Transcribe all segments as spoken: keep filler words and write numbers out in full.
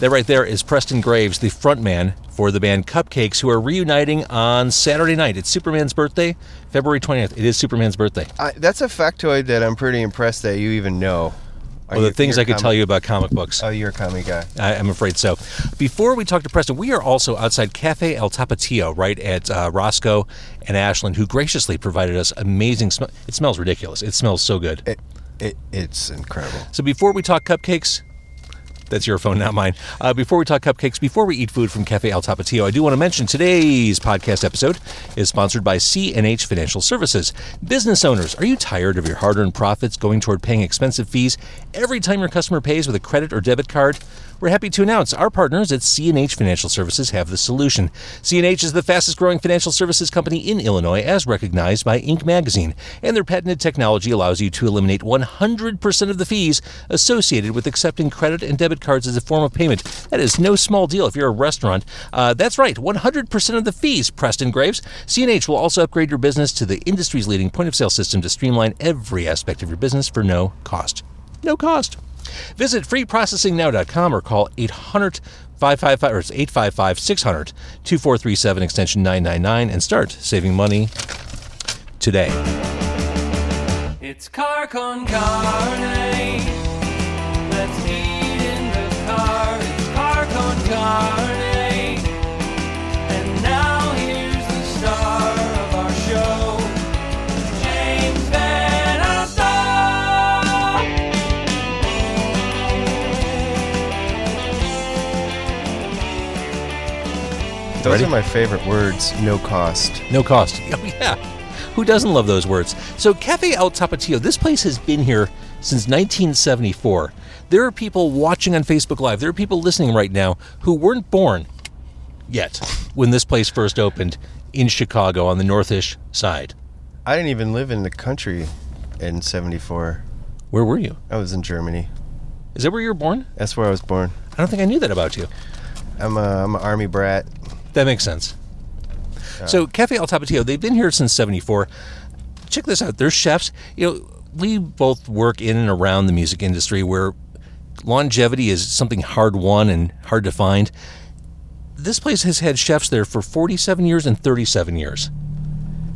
That right there is Preston Graves, the frontman for the band Cupcakes, who are reuniting on Saturday night. It's Superman's birthday, February twentieth. It is Superman's birthday. Uh, that's a factoid that I'm pretty impressed that you even know. Are well, the you, things I could comic? tell you about comic books. Oh, you're a comic guy. I, I'm afraid so. Before we talk to Preston, we are also outside Cafe El Tapatio, right at uh, Roscoe and Ashland, who graciously provided us amazing smell. It smells ridiculous. It smells so good. It, it It's incredible. So before we talk Cupcakes, that's your phone, not mine. Uh, before we talk Cupcakes, before we eat food from Cafe El Tapatio, I do want to mention today's podcast episode is sponsored by C and H Financial Services. Business owners, are you tired of your hard-earned profits going toward paying expensive fees every time your customer pays with a credit or debit card? We're happy to announce our partners at C and H Financial Services have the solution. C and H is the fastest-growing financial services company in Illinois, as recognized by Inc magazine, and their patented technology allows you to eliminate one hundred percent of the fees associated with accepting credit and debit cards as a form of payment. That is no small deal if you're a restaurant. Uh, that's right, one hundred percent of the fees, Preston Graves. C and H will also upgrade your business to the industry's leading point-of-sale system to streamline every aspect of your business for no cost. No cost. Visit free processing now dot com or call eight hundred, five five five, or eight five five, six hundred, two four three seven, extension nine nine nine, and start saving money today. It's car con carne. Let's eat in the car. It's car con carne. And now here's the star of our show. Those Ready? are my favorite words, no cost. No cost. Oh, yeah. Who doesn't love those words? So Cafe El Tapatio, this place has been here since nineteen seventy-four. There are people watching on Facebook Live. There are people listening right now who weren't born yet when this place first opened in Chicago on the northish side. I didn't even live in the country in seventy-four. Where were you? I was in Germany. Is that where you were born? That's where I was born. I don't think I knew that about you. I'm, a, I'm an army brat. That makes sense. Uh, so Cafe El Tapatio, they've been here since seventy-four. Check this out. They're chefs. You know, we both work in and around the music industry where longevity is something hard won and hard to find. This place has had chefs there for forty-seven years and thirty-seven years.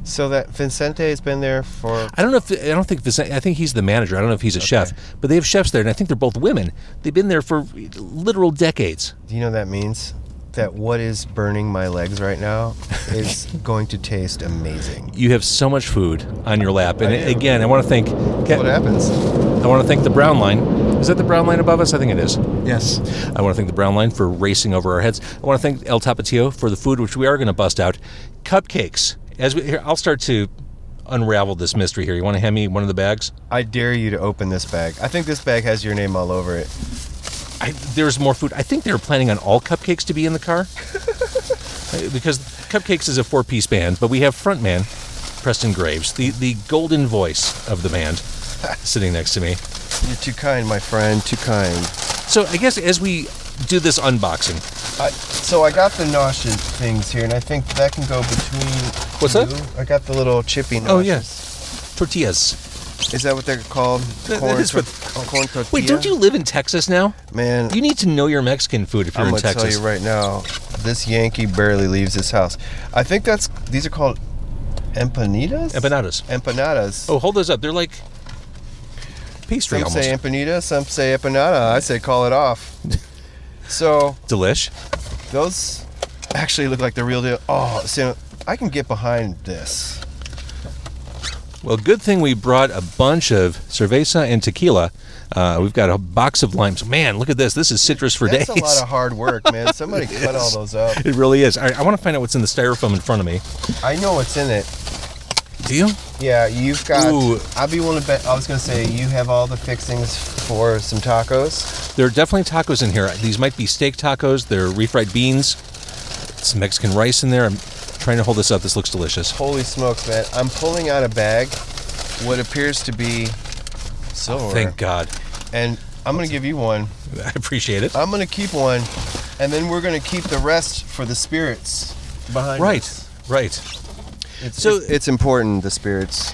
So that Vicente has been there for... I don't know if... I don't think Vicente... I think he's the manager. I don't know if he's a okay. chef. But they have chefs there, and I think they're both women. They've been there for literal decades. Do you know what that means? That what is burning my legs right now is going to taste amazing. You have so much food on your lap. And I again, I want to thank... Ca- what happens? I want to thank the Brown Line. Is that the Brown Line above us? I think it is. Yes. I want to thank the Brown Line for racing over our heads. I want to thank El Tapatio for the food, which we are going to bust out. Cupcakes. As we, here, I'll start to unravel this mystery here. You want to hand me one of the bags? I dare you to open this bag. I think this bag has your name all over it. I, there's more food. I think they were planning on all Cupcakes to be in the car. Because Cupcakes is a four-piece band, but we have frontman Preston Graves, the, the golden voice of the band, sitting next to me. You're too kind, my friend, too kind. So I guess as we do this unboxing. I, so I got the noshie things here, and I think that can go between What's two. that? I got the little chippy noshes. Oh, yes. Tortillas. Is that what they're called? Corn, that is what, tor- corn tortilla? Wait, don't you live in Texas now? Man. You need to know your Mexican food if you're I'm in Texas. I'm going to tell you right now, this Yankee barely leaves his house. I think that's, these are called empanadas? Empanadas. Empanadas. Oh, hold those up. They're like pastry some almost. Some say empanada, some say empanada. I say call it off. So. Delish. Those actually look like the real deal. Oh, so I can get behind this. Well, good thing we brought a bunch of cerveza and tequila. Uh, we've got a box of limes. Man, look at this. This is citrus for That's days. That's a lot of hard work, man. Somebody cut all those up. It really is. All right, I want to find out what's in the styrofoam in front of me. I know what's in it. Do you? Yeah, you've got... Ooh. I'd be willing to bet... I was going to say, you have all the fixings for some tacos. There are definitely tacos in here. These might be steak tacos. They're refried beans. Some Mexican rice in there. I'm trying to hold this up. This looks delicious. Holy smokes, man. I'm pulling out a bag, what appears to be silver. Oh, thank God. And I'm going to give you one. I appreciate it. I'm going to keep one, and then we're going to keep the rest for the spirits behind right, us. Right, right. It's, so, it's, it's important, the spirits.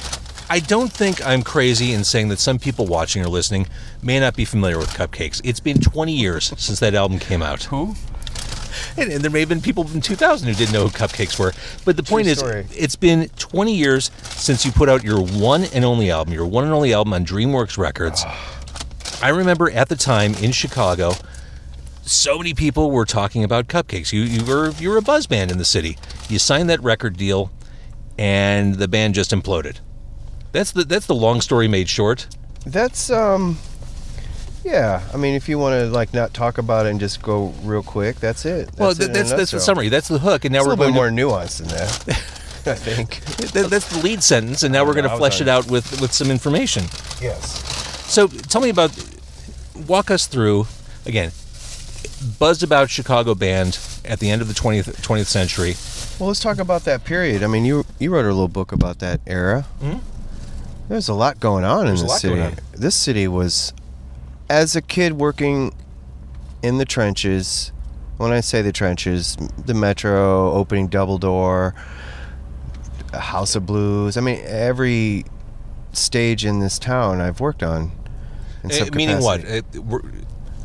I don't think I'm crazy in saying that some people watching or listening may not be familiar with Cupcakes. It's been twenty years since that album came out. Who? And, and there may have been people in two thousand who didn't know who Cupcakes were. But the point True is, story. It's been twenty years since you put out your one and only album, your one and only album on DreamWorks Records. I remember at the time in Chicago, so many people were talking about Cupcakes. You, you were you were a buzz band in the city. You signed that record deal, and the band just imploded. That's the that's the long story made short. That's um, yeah. I mean, if you want to like not talk about it and just go real quick, that's it. That's well, th- it that's that's the summary. That's the hook, and now it's we're a little bit more to... nuanced than that. I think that, that's the lead sentence, and now we're going to flesh it out with with some information. Yes. So tell me about. Walk us through again. Buzzed about Chicago band at the end of the twentieth century. Well, let's talk about that period. I mean, you you wrote a little book about that era. Mm-hmm. There's a lot going on There's in this city. This city was, as a kid working in the trenches, when I say the trenches, the Metro, opening Double Door, House of Blues. I mean, every stage in this town I've worked on. In some uh, meaning what? Uh, we're,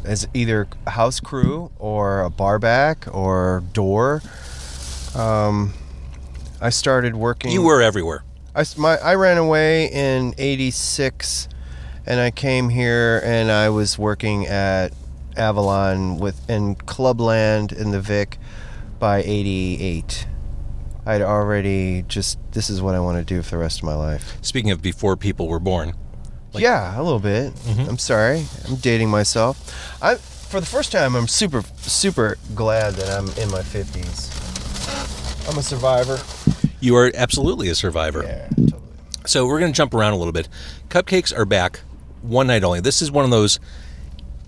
As either house crew or a bar back or door. Um, I started working... You were everywhere. I, my, I ran away in eighty-six, and I came here, and I was working at Avalon with in Clubland in the Vic by eighty-eight. I'd already just... This is what I want to do for the rest of my life. Speaking of before people were born... Like, yeah, a little bit. Mm-hmm. I'm sorry. I'm dating myself. I, for the first time, I'm super, super glad that I'm in my fifties. I'm a survivor. You are absolutely a survivor. Yeah, totally. So we're going to jump around a little bit. Cupcakes are back one night only. This is one of those,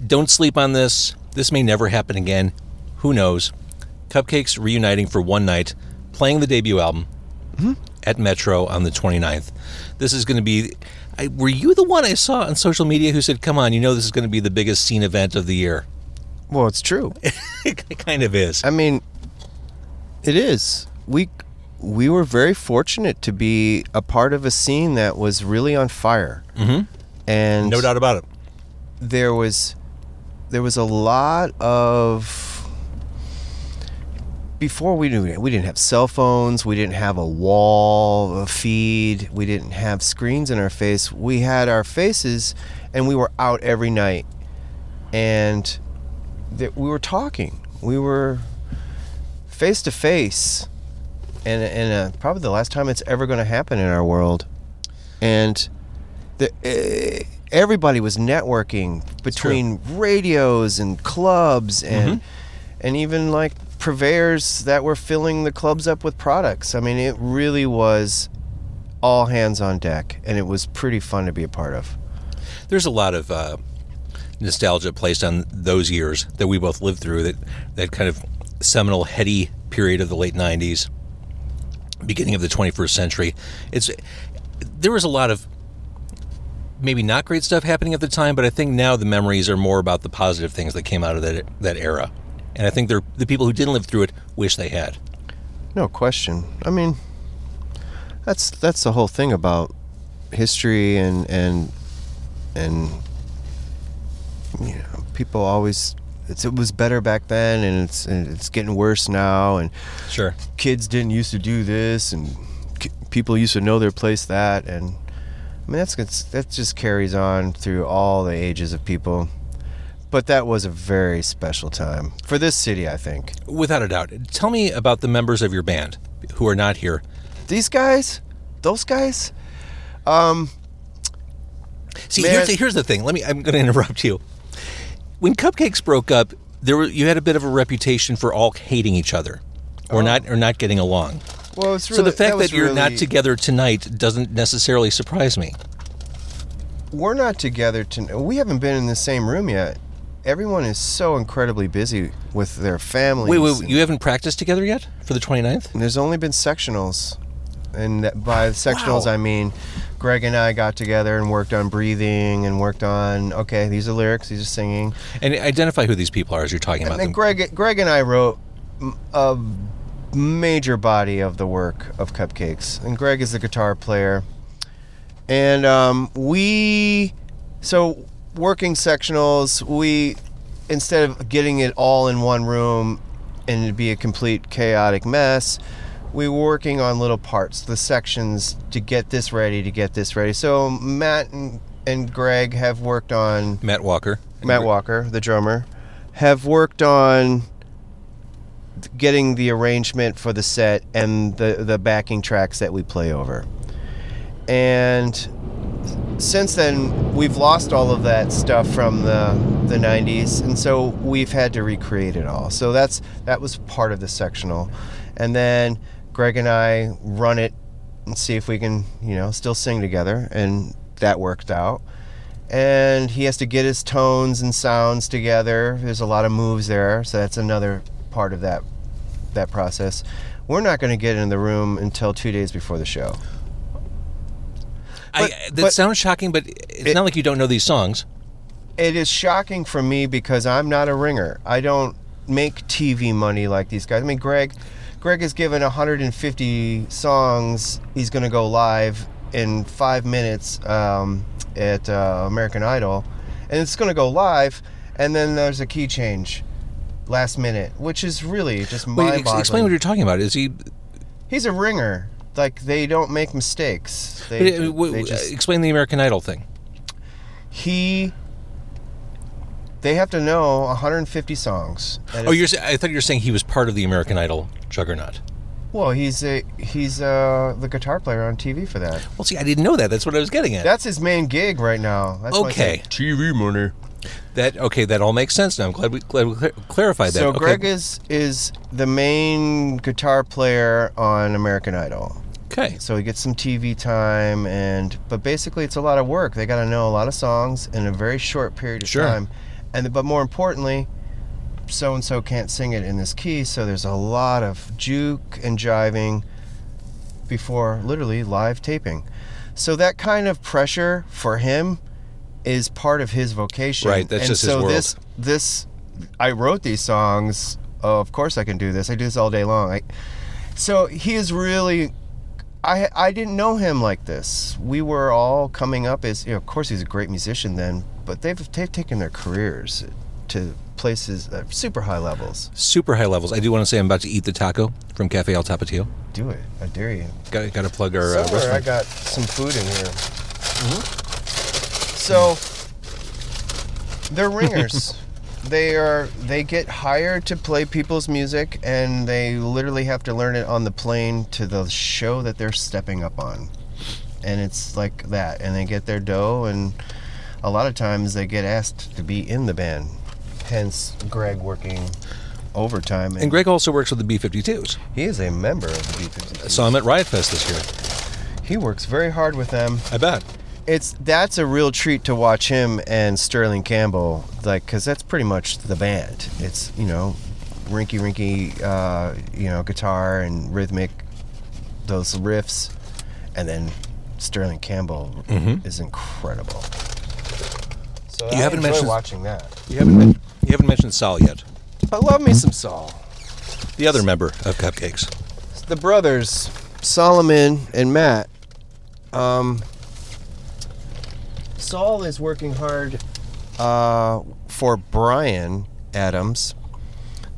don't sleep on this. This may never happen again. Who knows? Cupcakes reuniting for one night, playing the debut album mm-hmm. at Metro on the twenty-ninth. This is going to be... I, were you the one I saw on social media who said, come on, you know this is going to be the biggest scene event of the year? Well, it's true. It kind of is. I mean, it is. We we were very fortunate to be a part of a scene that was really on fire. Mm-hmm. And no doubt about it. There was, there was a lot of... Before we knew it, we didn't have cell phones, we didn't have a wall, a feed, we didn't have screens in our face. We had our faces and we were out every night. And th- we were talking. We were face to face. And, and uh, probably the last time it's ever going to happen in our world. And the, uh, everybody was networking between radios and clubs and mm-hmm. and even like... purveyors that were filling the clubs up with products. I mean, it really was all hands on deck, and it was pretty fun to be a part of. There's a lot of uh, nostalgia placed on those years that we both lived through, that, that kind of seminal, heady period of the late nineties, beginning of the twenty-first century. It's there was a lot of maybe not great stuff happening at the time, but I think now the memories are more about the positive things that came out of that that era. And I think the people who didn't live through it wish they had. No question. I mean, that's that's the whole thing about history and and and you know, people always it's, it was better back then, and it's and it's getting worse now. And sure, kids didn't used to do this, and ki- people used to know their place that. And I mean, that's that just carries on through all the ages of people. But that was a very special time for this city, I think. Without a doubt. Tell me about the members of your band who are not here. These guys? Those guys? Um, See, here's the, here's the thing. Let me. I'm going to interrupt you. When Cupcakes broke up, there were, you had a bit of a reputation for all hating each other, or oh. not, or not getting along. Well, it's really, so the fact that, that you're really... not together tonight doesn't necessarily surprise me. We're not together tonight. We haven't been in the same room yet. Everyone is so incredibly busy with their families. Wait, wait, you haven't practiced together yet for the twenty-ninth? And there's only been sectionals. And that by sectionals, wow. I mean Greg and I got together and worked on breathing and worked on, okay, these are lyrics, these are singing. And identify who these people are as you're talking and about them. Greg, Greg and I wrote a major body of the work of Cupcakes. And Greg is the guitar player. And um, we, so working sectionals, we, instead of getting it all in one room and it'd be a complete chaotic mess, we were working on little parts, the sections, to get this ready, to get this ready. So Matt and, and Greg have worked on... Matt Walker. Matt Walker, the drummer, have worked on getting the arrangement for the set and the, the backing tracks that we play over. And since then, we've lost all of that stuff from the the nineties, and so we've had to recreate it all. So that's that was part of the sectional. And then Greg and I run it and see if we can, you know, still sing together, and that worked out. And he has to get his tones and sounds together. There's a lot of moves there, so that's another part of that that process. We're not going to get in the room until two days before the show. But, I, that but, sounds shocking, but it's it, not like you don't know these songs. It is shocking for me because I'm not a ringer. I don't make T V money like these guys. I mean, Greg, Greg is given one hundred fifty songs. He's going to go live in five minutes um, at uh, American Idol, and it's going to go live. And then there's a key change last minute, which is really just mind-boggling. Wait, ex- explain what you're talking about. Is he? He's a ringer. Like, they don't make mistakes. They, but it, w- they just, explain the American Idol thing. He, they have to know one hundred fifty songs. Oh, you're, I thought you were saying he was part of the American Idol juggernaut. Well, he's a, he's a, the guitar player on T V for that. Well, see, I didn't know that. That's what I was getting at. That's his main gig right now. That's okay. T V money. That okay. That all makes sense now. I'm glad we, glad we clar- clarified that. So okay. Greg is is the main guitar player on American Idol. Okay. So he gets some T V time, and but basically it's a lot of work. They got to know a lot of songs in a very short period of sure. time, and but more importantly, so and so can't sing it in this key. So there's a lot of juke and jiving before literally live taping. So that kind of pressure for him is part of his vocation. Right. That's and just so his world. This, this, I wrote these songs. Oh, of course I can do this. I do this all day long. I, so he is really. I I didn't know him like this. We were all coming up as, you know, of course he's a great musician then, but they've they've taken their careers to places at super high levels. Super high levels. I do want to say I'm about to eat the taco from Cafe El Tapatio. Do it. I dare you. Got got to plug our so uh, restaurant. I got some food in here. Mm-hmm. So they're ringers. They are. They get hired to play people's music, and they literally have to learn it on the plane to the show that they're stepping up on. And it's like that. And they get their dough, and a lot of times they get asked to be in the band. Hence, Greg working overtime. And, and Greg also works with the B fifty-twos. He is a member of the B fifty-twos. I saw him at Riot Fest this year. He works very hard with them. I bet. It's that's a real treat to watch him and Sterling Campbell, like, because that's pretty much the band. It's, you know, rinky rinky, uh, you know, guitar and rhythmic, those riffs, and then Sterling Campbell mm-hmm. is incredible. So you I haven't enjoy mentioned watching that. You haven't you haven't mentioned Saul yet. I love me some Saul, the other member of Cupcakes. The brothers Solomon and Matt. Um. Saul is working hard uh, for Bryan Adams,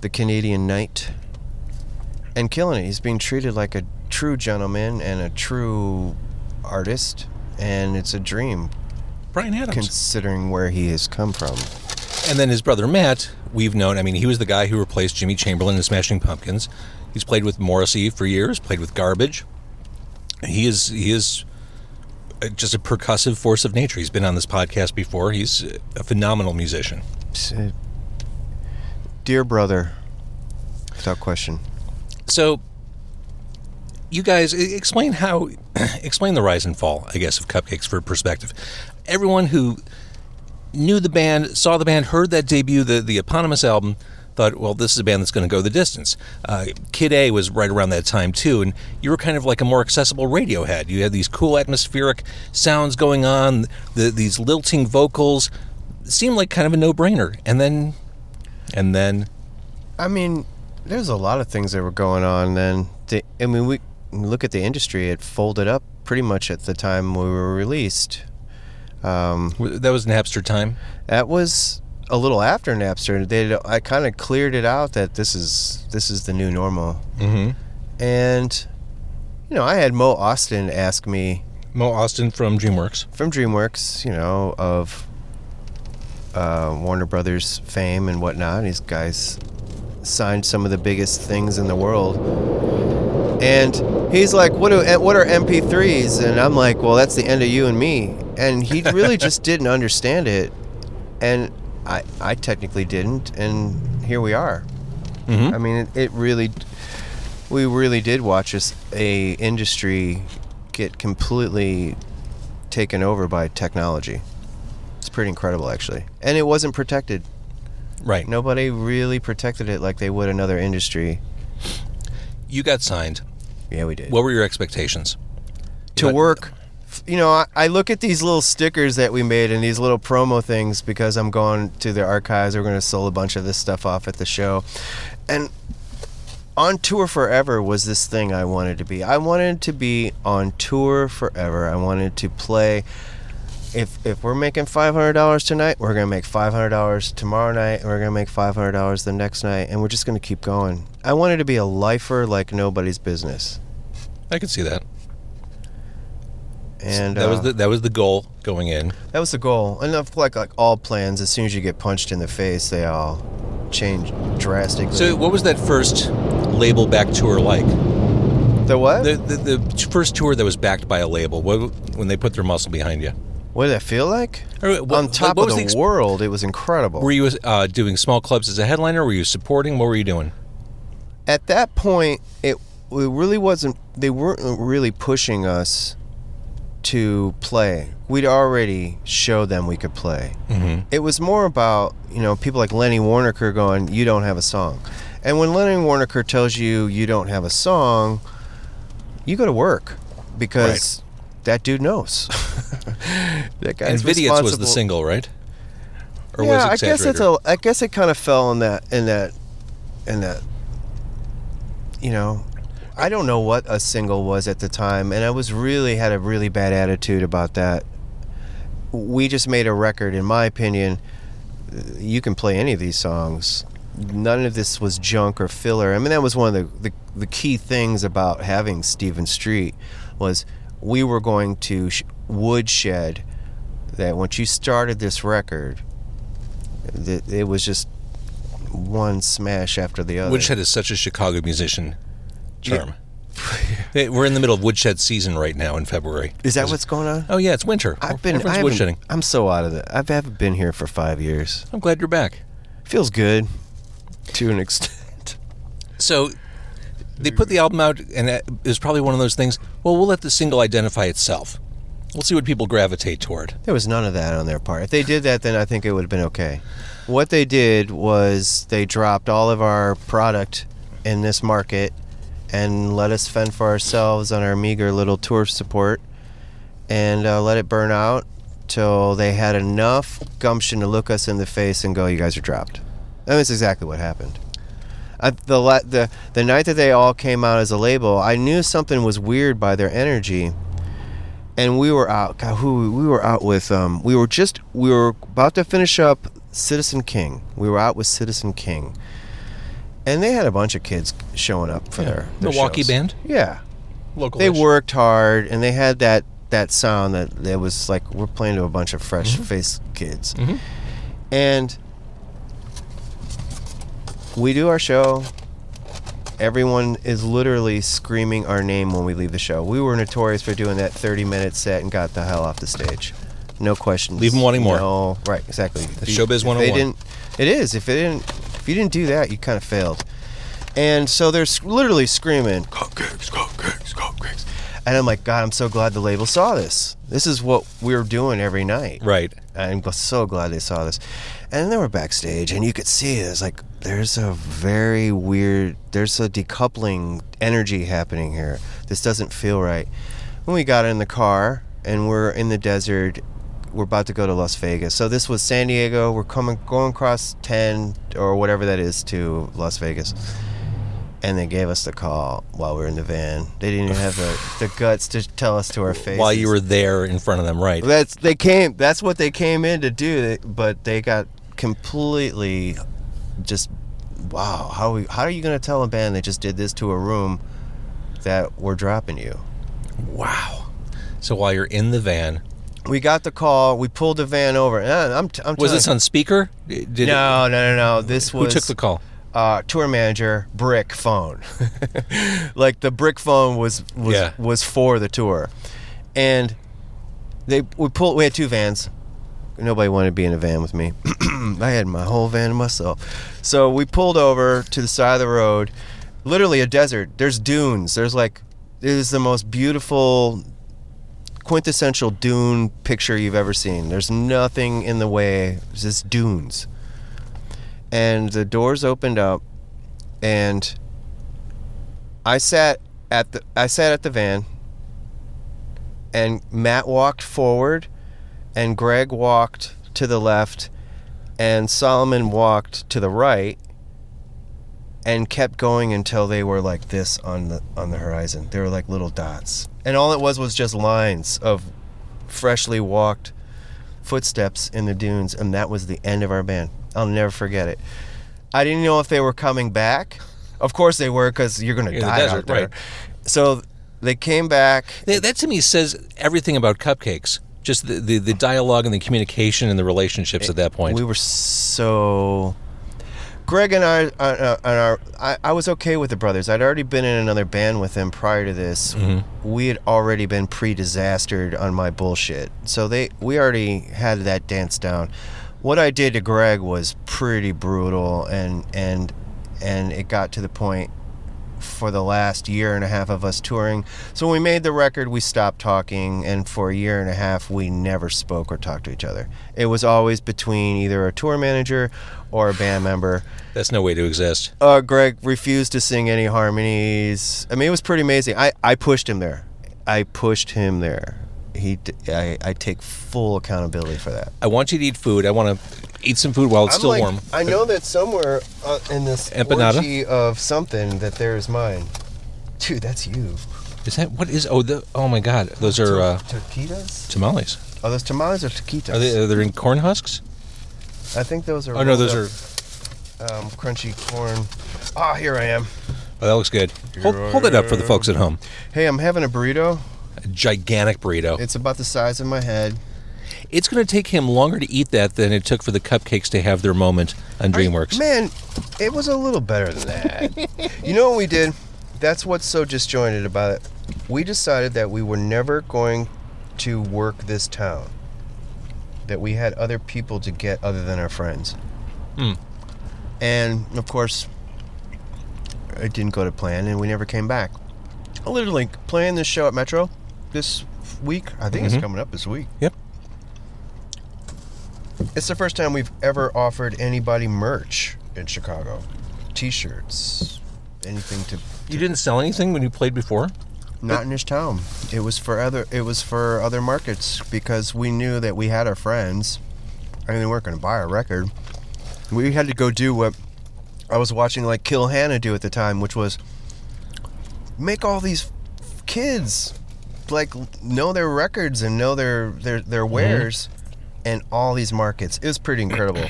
the Canadian Knight, and killing it. He's being treated like a true gentleman and a true artist, and it's a dream. Bryan Adams. Considering where he has come from. And then his brother Matt, we've known, I mean, he was the guy who replaced Jimmy Chamberlain in Smashing Pumpkins. He's played with Morrissey for years, played with Garbage. He is he is... just a percussive force of nature. He's been on this podcast before. He's a phenomenal musician. Dear brother, without question. So, you guys, explain how, explain the rise and fall, I guess, of Cupcakes for perspective. Everyone who knew the band, saw the band, heard that debut, the, the eponymous album, thought, well, this is a band that's going to go the distance. Uh, Kid A was right around that time, too, and you were kind of like a more accessible Radiohead. You had these cool atmospheric sounds going on, the, these lilting vocals. It seemed like kind of a no-brainer. And then, and then... I mean, there's a lot of things that were going on then. The, I mean, we look at the industry. It folded up pretty much at the time we were released. Um, that was Napster time? That was a little after Napster. They, I kind of cleared it out that this is this is the new normal. Mm-hmm. And, you know, I had Mo Austin ask me. Mo Austin from DreamWorks. From DreamWorks, you know, of uh, Warner Brothers fame and whatnot. These guys signed some of the biggest things in the world. And he's like, what, do, what are M P threes? And I'm like, well, that's the end of you and me. And he really just didn't understand it. And I, I technically didn't. And here we are. Mm-hmm. I mean, it, it really... We really did watch this a industry get completely taken over by technology. It's pretty incredible, actually. And it wasn't protected. Right. Nobody really protected it like they would another industry. You got signed. Yeah, we did. What were your expectations? To what? Work. You know, I, I look at these little stickers that we made and these little promo things because I'm going to the archives. We're going to sell a bunch of this stuff off at the show. And... On tour forever was this thing I wanted to be. I wanted to be on tour forever. I wanted to play. If if we're making five hundred dollars tonight, we're going to make five hundred dollars tomorrow night, and we're going to make five hundred dollars the next night, and we're just going to keep going. I wanted to be a lifer like nobody's business. I could see that. And so that uh, was the, that was the goal going in. That was the goal. And like like all plans, as soon as you get punched in the face, they all change drastically. So what was that first label back tour like? The what? The, the the first tour that was backed by a label. What, when they put their muscle behind you? What did that feel like? Or, what, On top what, what of the, the world, it was incredible. Were you uh, doing small clubs as a headliner? Were you supporting? What were you doing? At that point, it, it really wasn't. They weren't really pushing us to play. We'd already showed them we could play. Mm-hmm. It was more about, you know, people like Lenny Warneker going, "You don't have a song." And when Lenny Warneker tells you you don't have a song, you go to work because right. that dude knows. That guy's responsible. And Vidiot's was the single, right? Or yeah, was it I guess it's a. I guess it kind of fell in that, in that, in that. You know, I don't know what a single was at the time, and I was really had a really bad attitude about that. We just made a record, in my opinion. You can play any of these songs. None of this was junk or filler. I mean, that was one of the, the, the key things about having Stephen Street was we were going to sh woodshed that once you started this record, th it was just one smash after the other. Woodshed is such a Chicago musician charm. Yeah. We're in the middle of woodshed season right now in February. Is that is what's it? going on? Oh, yeah, it's winter. I've been, I woodshedding. I'm so out of it. I haven't been here for five years. I'm glad you're back. Feels good. To an extent. So they put the album out, and it was probably one of those things, well, we'll let the single identify itself. We'll see what people gravitate toward. There was none of that on their part. If they did that, then I think it would have been okay. What they did was they dropped all of our product in this market and let us fend for ourselves on our meager little tour support and uh, let it burn out till they had enough gumption to look us in the face and go, you guys are dropped. That's exactly what happened. Uh, the, la the the night that they all came out as a label, I knew something was weird by their energy, and we were out. God, who we were out with? Um, we were just we were about to finish up Citizen King. We were out with Citizen King, and they had a bunch of kids showing up for yeah. their, their Milwaukee shows. Band. Yeah, local. They worked hard, and they had that that sound that that was like we're playing to a bunch of fresh mm-hmm. faced kids, mm-hmm. and. We do our show. Everyone is literally screaming our name when we leave the show. We were notorious for doing that thirty minute set and got the hell off the stage. No questions. Leave them wanting more. No, right, exactly. That's showbiz one oh one. They didn't, it is. If, they didn't, if you didn't do that, you kind of failed. And so they're literally screaming, Cupcakes, Cupcakes, Cupcakes. And I'm like, God, I'm so glad the label saw this. This is what we were doing every night. Right. I'm so glad they saw this. And they were backstage, and you could see it. It was like, there's a very weird, there's a decoupling energy happening here. This doesn't feel right. When we got in the car, and we're in the desert, we're about to go to Las Vegas. So this was San Diego. We're coming, going across ten or whatever that is to Las Vegas. And they gave us the call while we were in the van. They didn't even have the, the guts to tell us to our faces. While you were there in front of them, right? That's they came. That's what they came in to do. But they got completely just, wow. How are, we, how are you going to tell a band that just did this to a room that we're dropping you? Wow. So while you're in the van, we got the call. We pulled the van over. And I'm. T- I'm was this on speaker? Did no, it, no, no, no. This was. Who took the call? Uh, tour manager, brick phone. Like the brick phone was was, yeah. was for the tour, and they we pulled. We had two vans. Nobody wanted to be in a van with me. I had my whole van to myself. So we pulled over to the side of the road, literally a desert. There's dunes. There's like it is the most beautiful, quintessential dune picture you've ever seen. There's nothing in the way. It's just dunes. And the doors opened up, and I sat at the I sat at the van, and Matt walked forward, and Greg walked to the left, and Solomon walked to the right, and kept going until they were like this on the on the horizon. They were like little dots, and all it was was just lines of freshly walked footsteps in the dunes, and that was the end of our band. I'll never forget it. I didn't know if they were coming back. Of course they were, because you're going to die out there. Right. So they came back. That, that to me says everything about Cupcakes. Just the, the, the dialogue and the communication and the relationships it, at that point. We were so... Greg and I, uh, and our, I, I was okay with the brothers. I'd already been in another band with them prior to this. Mm-hmm. We had already been pre-disastered on my bullshit. So they we already had that dance down. What I did to Greg was pretty brutal, and and and it got to the point for the last year and a half of us touring. So when we made the record, we stopped talking, and for a year and a half, we never spoke or talked to each other. It was always between either a tour manager or a band member. That's no way to exist. Uh, Greg refused to sing any harmonies. I mean, it was pretty amazing. I, I pushed him there. I pushed him there. He, I, I take full accountability for that. I want you to eat food. I want to eat some food while it's I'm still like, warm. I know that somewhere uh, in this Empanada? orgy of something that there is mine. Dude, that's you. Is that what is? Oh, the, oh my God, those are uh, taquitos. Tamales. Oh, those tamales are taquitos. Are they? Are they in corn husks? I think those are. Oh no, those up, are um, crunchy corn. Ah, oh, here I am. Oh, that looks good. Hold, hold it up for the folks at home. Hey, I'm having a burrito. A gigantic burrito. It's about the size of my head. It's going to take him longer to eat that than it took for the Cupcakes to have their moment on DreamWorks. I, man, it was a little better than that. You know what we did? That's what's so disjointed about it. We decided that we were never going to work this town. That we had other people to get other than our friends. Mm. And, of course, it didn't go to plan, and we never came back. I literally playing this show at Metro. This week, I think mm-hmm. it's coming up this week. Yep. It's the first time we've ever offered anybody merch in Chicago, T-shirts, anything to. to you didn't sell anything when you played before. Not it, in this town. It was for other. It was for other markets because we knew that we had our friends, and they weren't going to buy a record. We had to go do what I was watching, like Kill Hannah do at the time, which was make all these kids. Like know their records and know their their, their wares and mm-hmm. all these markets. It was pretty incredible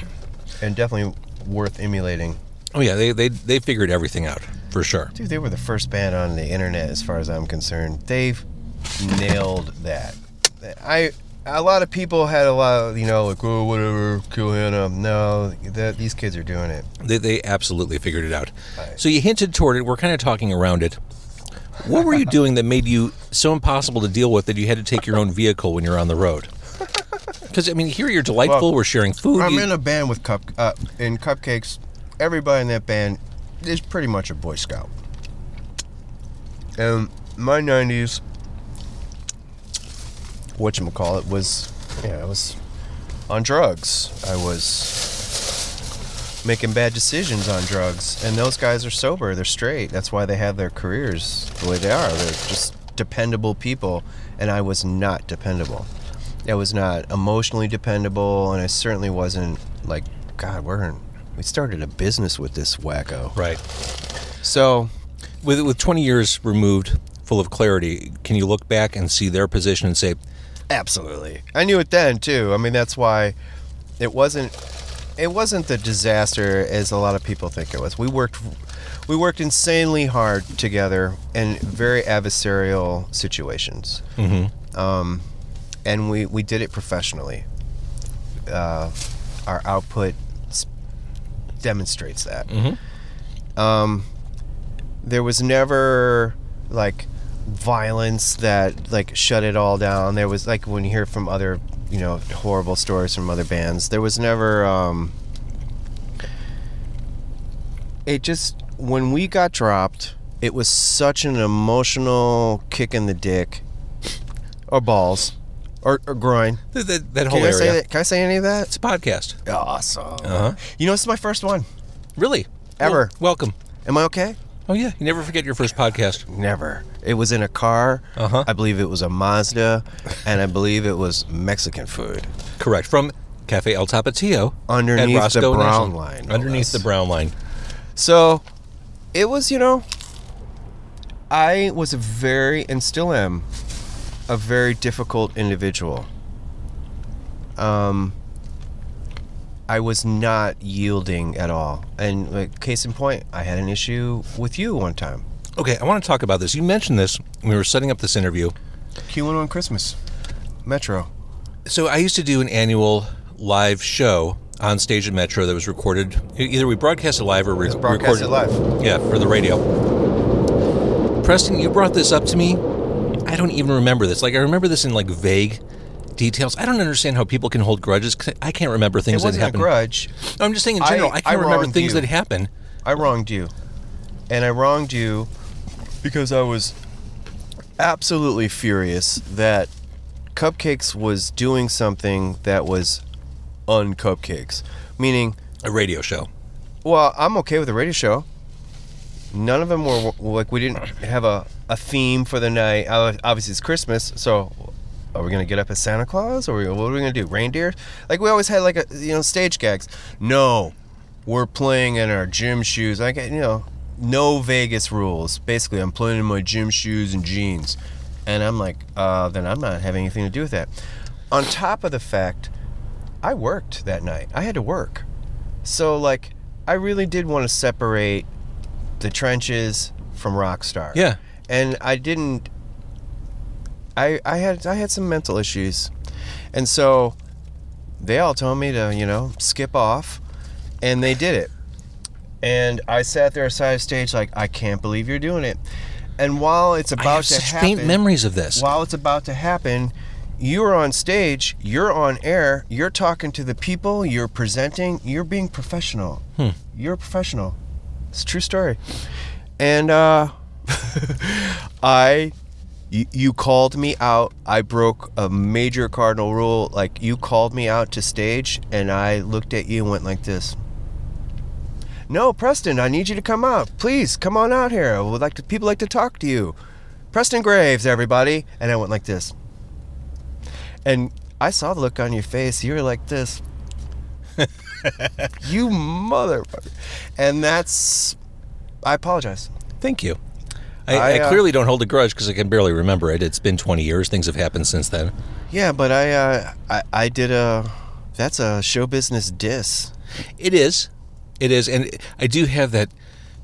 and definitely worth emulating. Oh yeah, they, they they figured everything out for sure. Dude, they were the first band on the internet as far as I'm concerned. They've nailed that. I a lot of people had a lot of, you know, like, oh, whatever, Kill Hannah. No, that, these kids are doing it. They they absolutely figured it out. Right. So you hinted toward it. We're kind of talking around it. What were you doing that made you so impossible to deal with that you had to take your own vehicle when you're on the road? Because I mean, here you're delightful. Well, we're sharing food. I'm you... in a band with cup uh, in Cupcakes. Everybody in that band is pretty much a Boy Scout. And my nineties, whatchamacallit, was yeah, I was on drugs. I was making bad decisions on drugs, and those guys are sober, they're straight, that's why they have their careers the way they are. They're just dependable people, and I was not dependable. I was not emotionally dependable, and I certainly wasn't like, God, we're in, we started a business with this wacko. Right. So with with twenty years removed, full of clarity, can you look back and see their position and say, absolutely, I knew it then too. I mean, that's why it wasn't it wasn't the disaster as a lot of people think it was. We worked we worked insanely hard together in very adversarial situations, mm-hmm. um, and we we did it professionally. Uh, our output demonstrates that. Mm-hmm. Um, there was never like violence that like shut it all down. There was, like, when you hear from other, you know, horrible stories from other bands, there was never um, it just, when we got dropped, it was such an emotional kick in the dick or balls or, or groin. That, that, that whole can area. I say that? Can I say any of that? It's a podcast. Awesome. Uh-huh. You know, this is my first one. Really? Ever. Well, welcome. Am I okay? Oh, yeah. You never forget your first podcast. Never. It was in a car. Uh-huh. I believe it was a Mazda, and I believe it was Mexican food. Correct. From Cafe El Tapatio. Underneath the Brown Line. Underneath the Brown Line. So, it was, you know, I was a very, and still am, a very difficult individual. Um, I was not yielding at all. And like, case in point, I had an issue with you one time. Okay, I want to talk about this. You mentioned this when we were setting up this interview. Q one one Christmas, Metro. So I used to do an annual live show on stage at Metro that was recorded. Either we broadcast it live or we re recorded it live. Yeah, for the radio. Preston, you brought this up to me. I don't even remember this. Like, I remember this in like vague details. I don't understand how people can hold grudges, because I can't remember things that happened. It wasn't a grudge. No, I'm just saying in general, I, I can't I remember things you. that happen. I wronged you. And I wronged you because I was absolutely furious that Cupcakes was doing something that was un-Cupcakes. Meaning... a radio show. Well, I'm okay with a radio show. None of them were... like, we didn't have a, a theme for the night. Obviously, it's Christmas, so... are we going to get up as Santa Claus? Or what are we going to do? Reindeer? Like, we always had, like, a, you know, stage gags. No, we're playing in our gym shoes. I get, you know, no Vegas rules. Basically, I'm playing in my gym shoes and jeans. And I'm like, uh, then I'm not having anything to do with that. On top of the fact, I worked that night. I had to work. So, like, I really did want to separate the trenches from Rockstar. Yeah. And I didn't... I, I had I had some mental issues, and so they all told me to, you know, skip off, and they did it. And I sat there side of stage like, I can't believe you're doing it. And while it's about I have to such happen, faint memories of this. While it's about to happen, you're on stage, you're on air, you're talking to the people, you're presenting, you're being professional. Hmm. You're a professional. It's a true story. And uh, I. You called me out. I broke a major cardinal rule. Like, you called me out to stage, and I looked at you and went like this. No, Preston, I need you to come out. Please, come on out here. We'd like to, people like to talk to you. Preston Graves, everybody. And I went like this. And I saw the look on your face. You were like this. You motherfucker. And that's... I apologize. Thank you. I, I, uh, I clearly don't hold a grudge because I can barely remember it. It's been twenty years. Things have happened since then. Yeah, but I, uh, I, I did a... that's a show business diss. It is. It is. And I do have that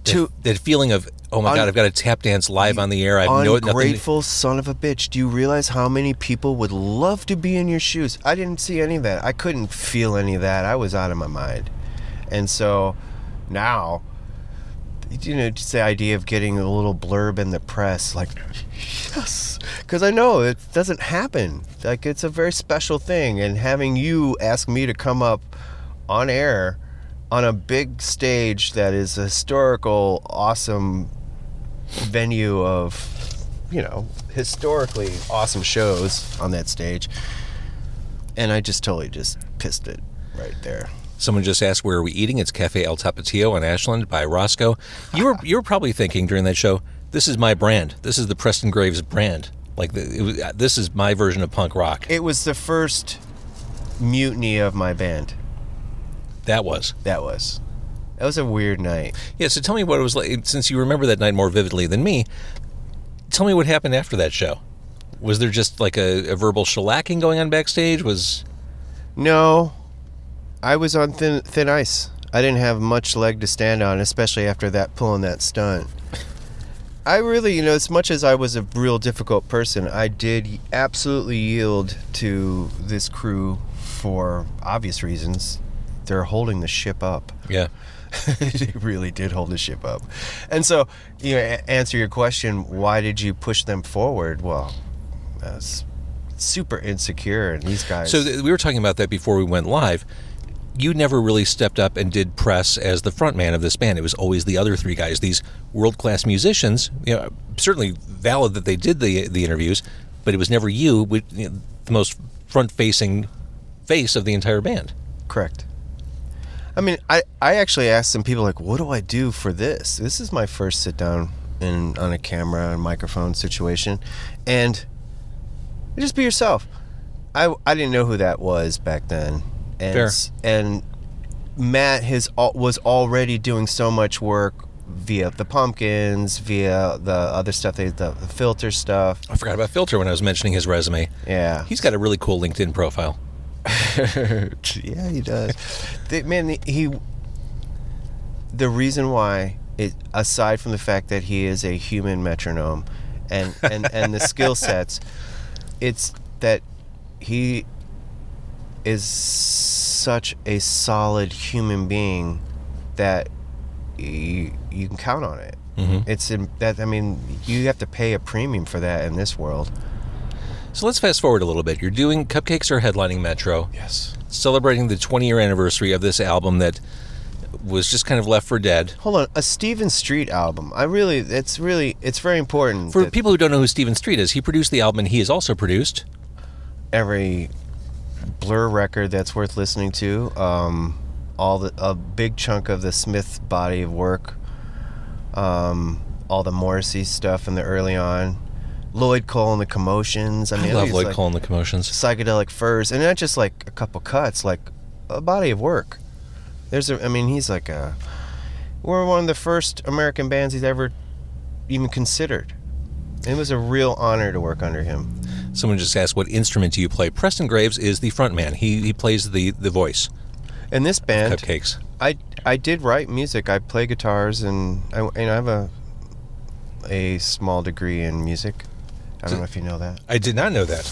to, that, that feeling of, oh, my un, God, I've got to tap dance live on the air. I know nothing. Ungrateful son of a bitch. Do you realize how many people would love to be in your shoes? I didn't see any of that. I couldn't feel any of that. I was out of my mind. And so now... you know, just the idea of getting a little blurb in the press, like, yes, because I know it doesn't happen. Like, it's a very special thing, and having you ask me to come up on air on a big stage that is a historical, awesome venue of, you know, historically awesome shows on that stage, and I just totally just pissed it right there. Someone just asked, where are we eating? It's Cafe El Tapatio on Ashland by Roscoe. You were you were probably thinking during that show, this is my brand. This is the Preston Graves brand. Like, the, it was, this is my version of punk rock. It was the first mutiny of my band. That was. That was. That was a weird night. Yeah, so tell me what it was like, since you remember that night more vividly than me. Tell me what happened after that show. Was there just like a, a verbal shellacking going on backstage? Was No. I was on thin, thin ice. I didn't have much leg to stand on, especially after that pulling that stunt. I really, you know, as much as I was a real difficult person, I did absolutely yield to this crew for obvious reasons. They're holding the ship up. Yeah. They really did hold the ship up. And so, you know, a- answer your question, why did you push them forward? Well, that's super insecure, and these guys... So th- we were talking about that before we went live. You never really stepped up and did press as the front man of this band. It was always the other three guys, these world-class musicians. You know, certainly valid that they did the the interviews, but it was never you, with, you know, the most front-facing face of the entire band. Correct. I mean, I, I actually asked some people, like, what do I do for this? This is my first sit-down in on a camera and microphone situation. And just be yourself. I, I didn't know who that was back then. And, Fair. And Matt has was already doing so much work via the Pumpkins, via the other stuff, the, the Filter stuff. I forgot about Filter when I was mentioning his resume. Yeah. He's got a really cool LinkedIn profile. Yeah, he does. They, man, he. The reason why, it, aside from the fact that he is a human metronome, and and, and the skill sets, it's that he is such a solid human being that you, you can count on it. Mm-hmm. It's in, that I mean, you have to pay a premium for that in this world. So let's fast forward a little bit. You're doing Cupcakes or headlining Metro. Yes. Celebrating the twenty-year anniversary of this album that was just kind of left for dead. Hold on, a Stephen Street album. I really, it's really, it's very important. For that, people who don't know who Stephen Street is, he produced the album and he has also produced every Blur record that's worth listening to. Um, all the a big chunk of the Smiths body of work. Um, all the Morrissey stuff in the early on. Lloyd Cole and the Commotions. I, mean, I love Lloyd like Cole and the Commotions. Psychedelic Furs, and not just like a couple cuts, like a body of work. There's a, I mean, he's like a, we're one of the first American bands he's ever even considered. It was a real honor to work under him. Someone just asked, what instrument do you play? Preston Graves is the front man. He he plays the, the voice. In this band, Cupcakes. I I did write music. I play guitars, and I and I have a a small degree in music. I don't know if you know that. I did not know that.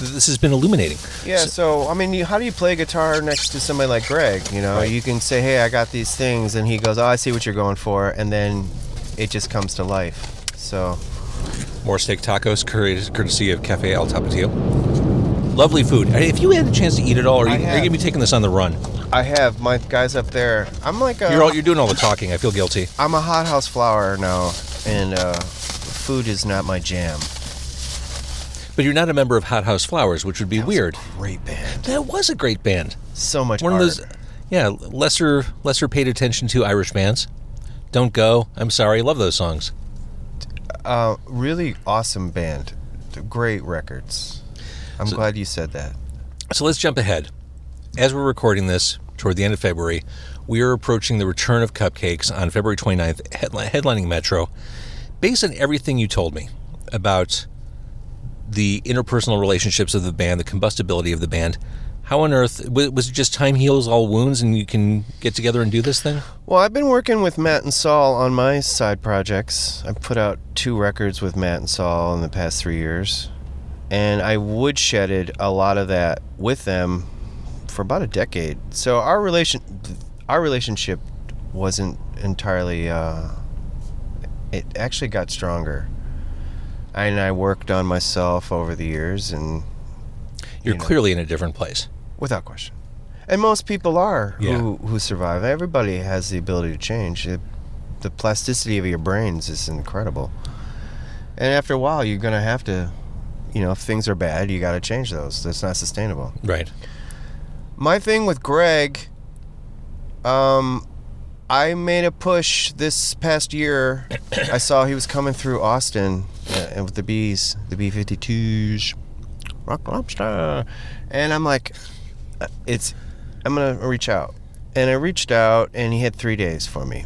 This has been illuminating. Yeah, so, so I mean, you, how do you play guitar next to somebody like Greg? You know, right. You can say, hey, I got these things, and he goes, oh, I see what you're going for, and then it just comes to life. So, more steak tacos, courtesy of Cafe El Tapatio. Lovely food. If you had a chance to eat it all, or you, are you going to be taking this on the run? I have. My guy's up there. I'm like a... You're, all, you're doing all the talking. I feel guilty. I'm a Hot House Flower now, and uh, food is not my jam. But you're not a member of Hot House Flowers, which would be that weird. Was a great band. That was a great band. So much one art. Of those, yeah, lesser lesser paid attention to Irish bands. Don't Go, I'm Sorry. Love those songs. Uh, really awesome band. Great records. I'm so glad you said that. So let's jump ahead. As we're recording this toward the end of February, we are approaching the return of Cupcakes on February twenty-ninth, headlining Metro. Based on everything you told me about the interpersonal relationships of the band, the combustibility of the band, how on earth, was it just time heals all wounds and you can get together and do this thing? Well, I've been working with Matt and Saul on my side projects. I've put out two records with Matt and Saul in the past three years. And I woodshedded a lot of that with them for about a decade. So our relation, our relationship wasn't entirely, uh, it actually got stronger. I and I worked on myself over the years, and you're you know, clearly in a different place, without question. And most people are who yeah. who survive. Everybody has the ability to change. It, the plasticity of your brains is incredible. And after a while, you're going to have to, you know, if things are bad, you got to change those. That's not sustainable. Right. My thing with Greg, um, I made a push this past year. I saw he was coming through Austin. Yeah, and with the B's, the B fifty-twos, Rock Lobster, and I'm like, it's, I'm gonna reach out, And I reached out, and he had three days for me.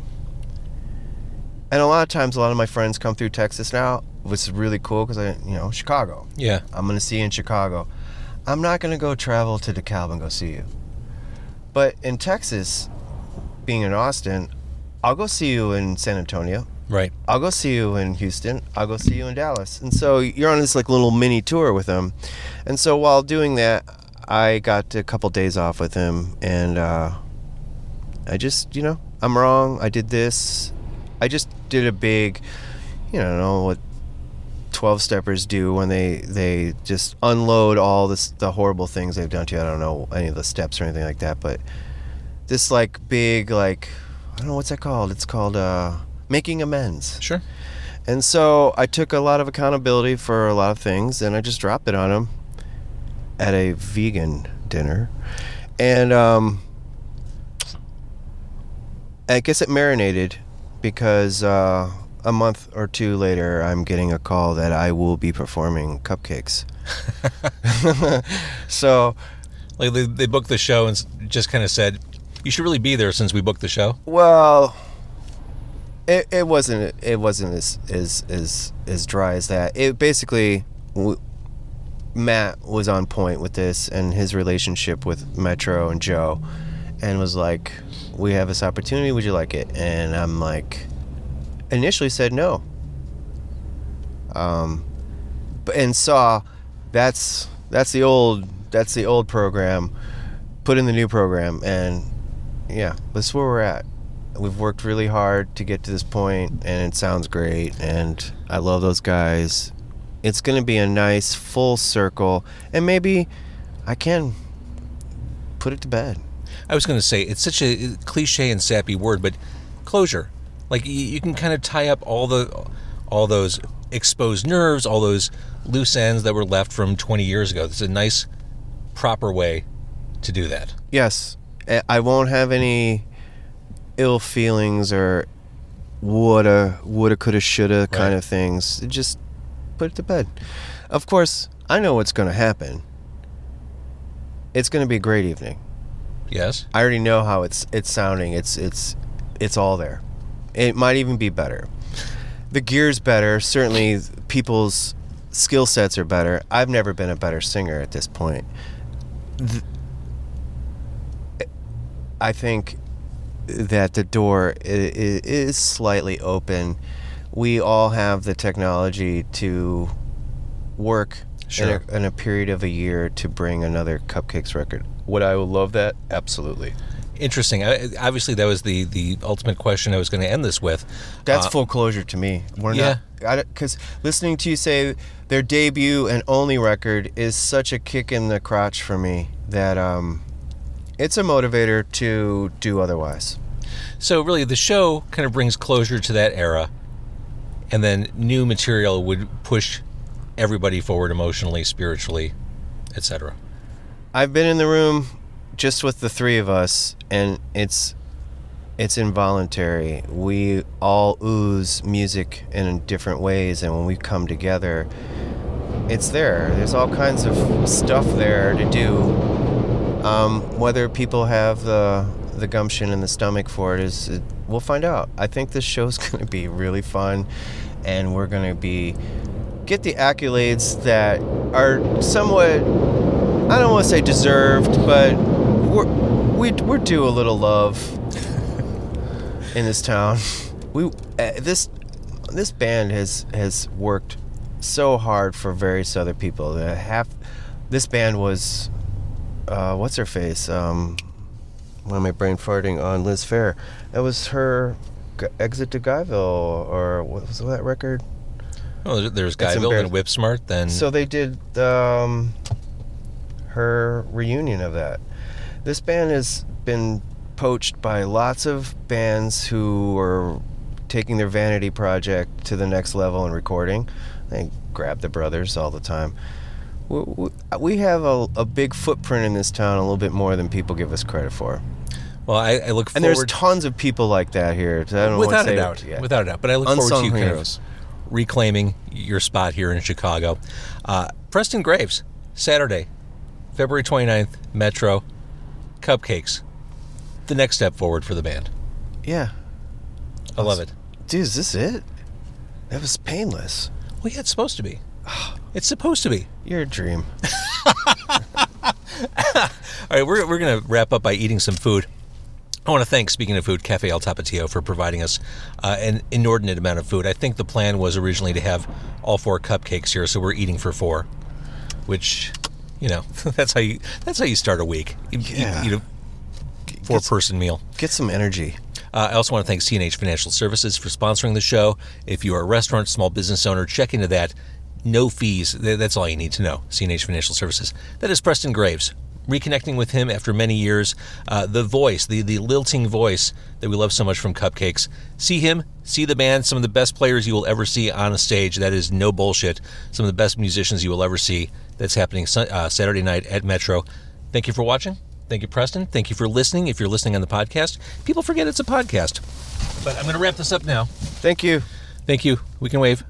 And a lot of times, a lot of my friends come through Texas now, which is really cool because I, you know, Chicago. Yeah. I'm going to see you in Chicago. I'm not going to go travel to DeKalb and go see you. But in Texas, being in Austin, I'll go see you in San Antonio. Right. I'll go see you in Houston. I'll go see you in Dallas. And so you're on this like little mini tour with him. And so while doing that, I got a couple days off with him. And uh, I just, you know, I'm wrong. I did this. I just did a big, you know, I don't know what twelve-steppers do when they, they just unload all this, the horrible things they've done to you. I don't know any of the steps or anything like that. But this like big, like, I don't know what's that called. It's called... Uh, making amends. Sure. And so I took a lot of accountability for a lot of things, and I just dropped it on him at a vegan dinner. And um, I guess it marinated, because uh, a month or two later I'm getting a call that I will be performing Cupcakes. So like they, they booked the show and just kind of said, you should really be there since we booked the show. Well, It, it wasn't. It wasn't as as as as dry as that. It basically, w Matt was on point with this and his relationship with Metro and Joe, and was like, "We have this opportunity. Would you like it?" And I'm like, initially said no. Um, but and saw, that's that's the old that's the old program, put in the new program, and yeah, that's where we're at. We've worked really hard to get to this point, and it sounds great, and I love those guys. It's going to be a nice full circle, and maybe I can put it to bed. I was going to say, it's such a cliche and sappy word, but closure. Like, you, you can kind of tie up all the, all those exposed nerves, all those loose ends that were left from twenty years ago. It's a nice, proper way to do that. Yes. I won't have any... ill feelings or woulda, woulda, coulda, shoulda right. kind of things. Just put it to bed. Of course, I know what's going to happen. It's going to be a great evening. Yes. I already know how it's it's sounding. It's it's it's all there. It might even be better. The gear's better. Certainly, people's skill sets are better. I've never been a better singer at this point. The, I think... that the door is slightly open. We all have the technology to work sure. in, a, in a period of a year to bring another Cupcakes record. Would I love that? Absolutely. Interesting. I, obviously, that was the, the ultimate question I was going to end this with. That's uh, full closure to me. We're yeah. not, because listening to you say their debut and only record is such a kick in the crotch for me that... um it's a motivator to do otherwise. So really, the show kind of brings closure to that era, and then new material would push everybody forward emotionally, spiritually, et cetera. I've been in the room just with the three of us, and it's it's involuntary. We all ooze music in different ways, and when we come together, it's there. There's all kinds of stuff there to do. Um, whether people have the the gumption and the stomach for it is, it, we'll find out. I think this show's going to be really fun, and we're going to be get the accolades that are somewhat, I don't want to say deserved, but we're we, we're due a little love in this town. We uh, this this band has has worked so hard for various other people. The half this band was. Uh, what's her face? Um, why am I brain farting on Liz Phair? That was her G exit to Guyville, or what was that record? Oh, there's Guyville and Whip Smart. Then so they did um, her reunion of that. This band has been poached by lots of bands who are taking their vanity project to the next level and recording. They grab the brothers all the time. We have a, a big footprint in this town, a little bit more than people give us credit for. Well, I, I look forward... And there's tons of people like that here. So I don't without a doubt. Without a doubt. But I look Unsung forward to you kind of reclaiming your spot here in Chicago. Uh, Preston Graves, Saturday, February twenty-ninth, Metro, Cupcakes. the next step forward for the band. Yeah. I, I was, love it. Dude, is this it? That was painless. Well, yeah, it's supposed to be. It's supposed to be. You're a dream. All right, we're, we're going to wrap up by eating some food. I want to thank, speaking of food, Cafe El Tapatio for providing us uh, an inordinate amount of food. I think the plan was originally to have all four cupcakes here, so we're eating for four, which, you know, that's how you that's how you start a week. You, yeah. you, you know, four-person meal. Get some energy. Uh, I also want to thank C and H Financial Services for sponsoring the show. If you are a restaurant, small business owner, check into that. No fees. That's all you need to know. C and H Financial Services. That is Preston Graves. Reconnecting with him after many years. Uh, the voice, the, the lilting voice that we love so much from Cupcakes. See him. See the band. Some of the best players you will ever see on a stage. That is no bullshit. Some of the best musicians you will ever see. That's happening uh, Saturday night at Metro. Thank you for watching. Thank you, Preston. Thank you for listening. If you're listening on the podcast, people forget it's a podcast. But I'm going to wrap this up now. Thank you. Thank you. We can wave.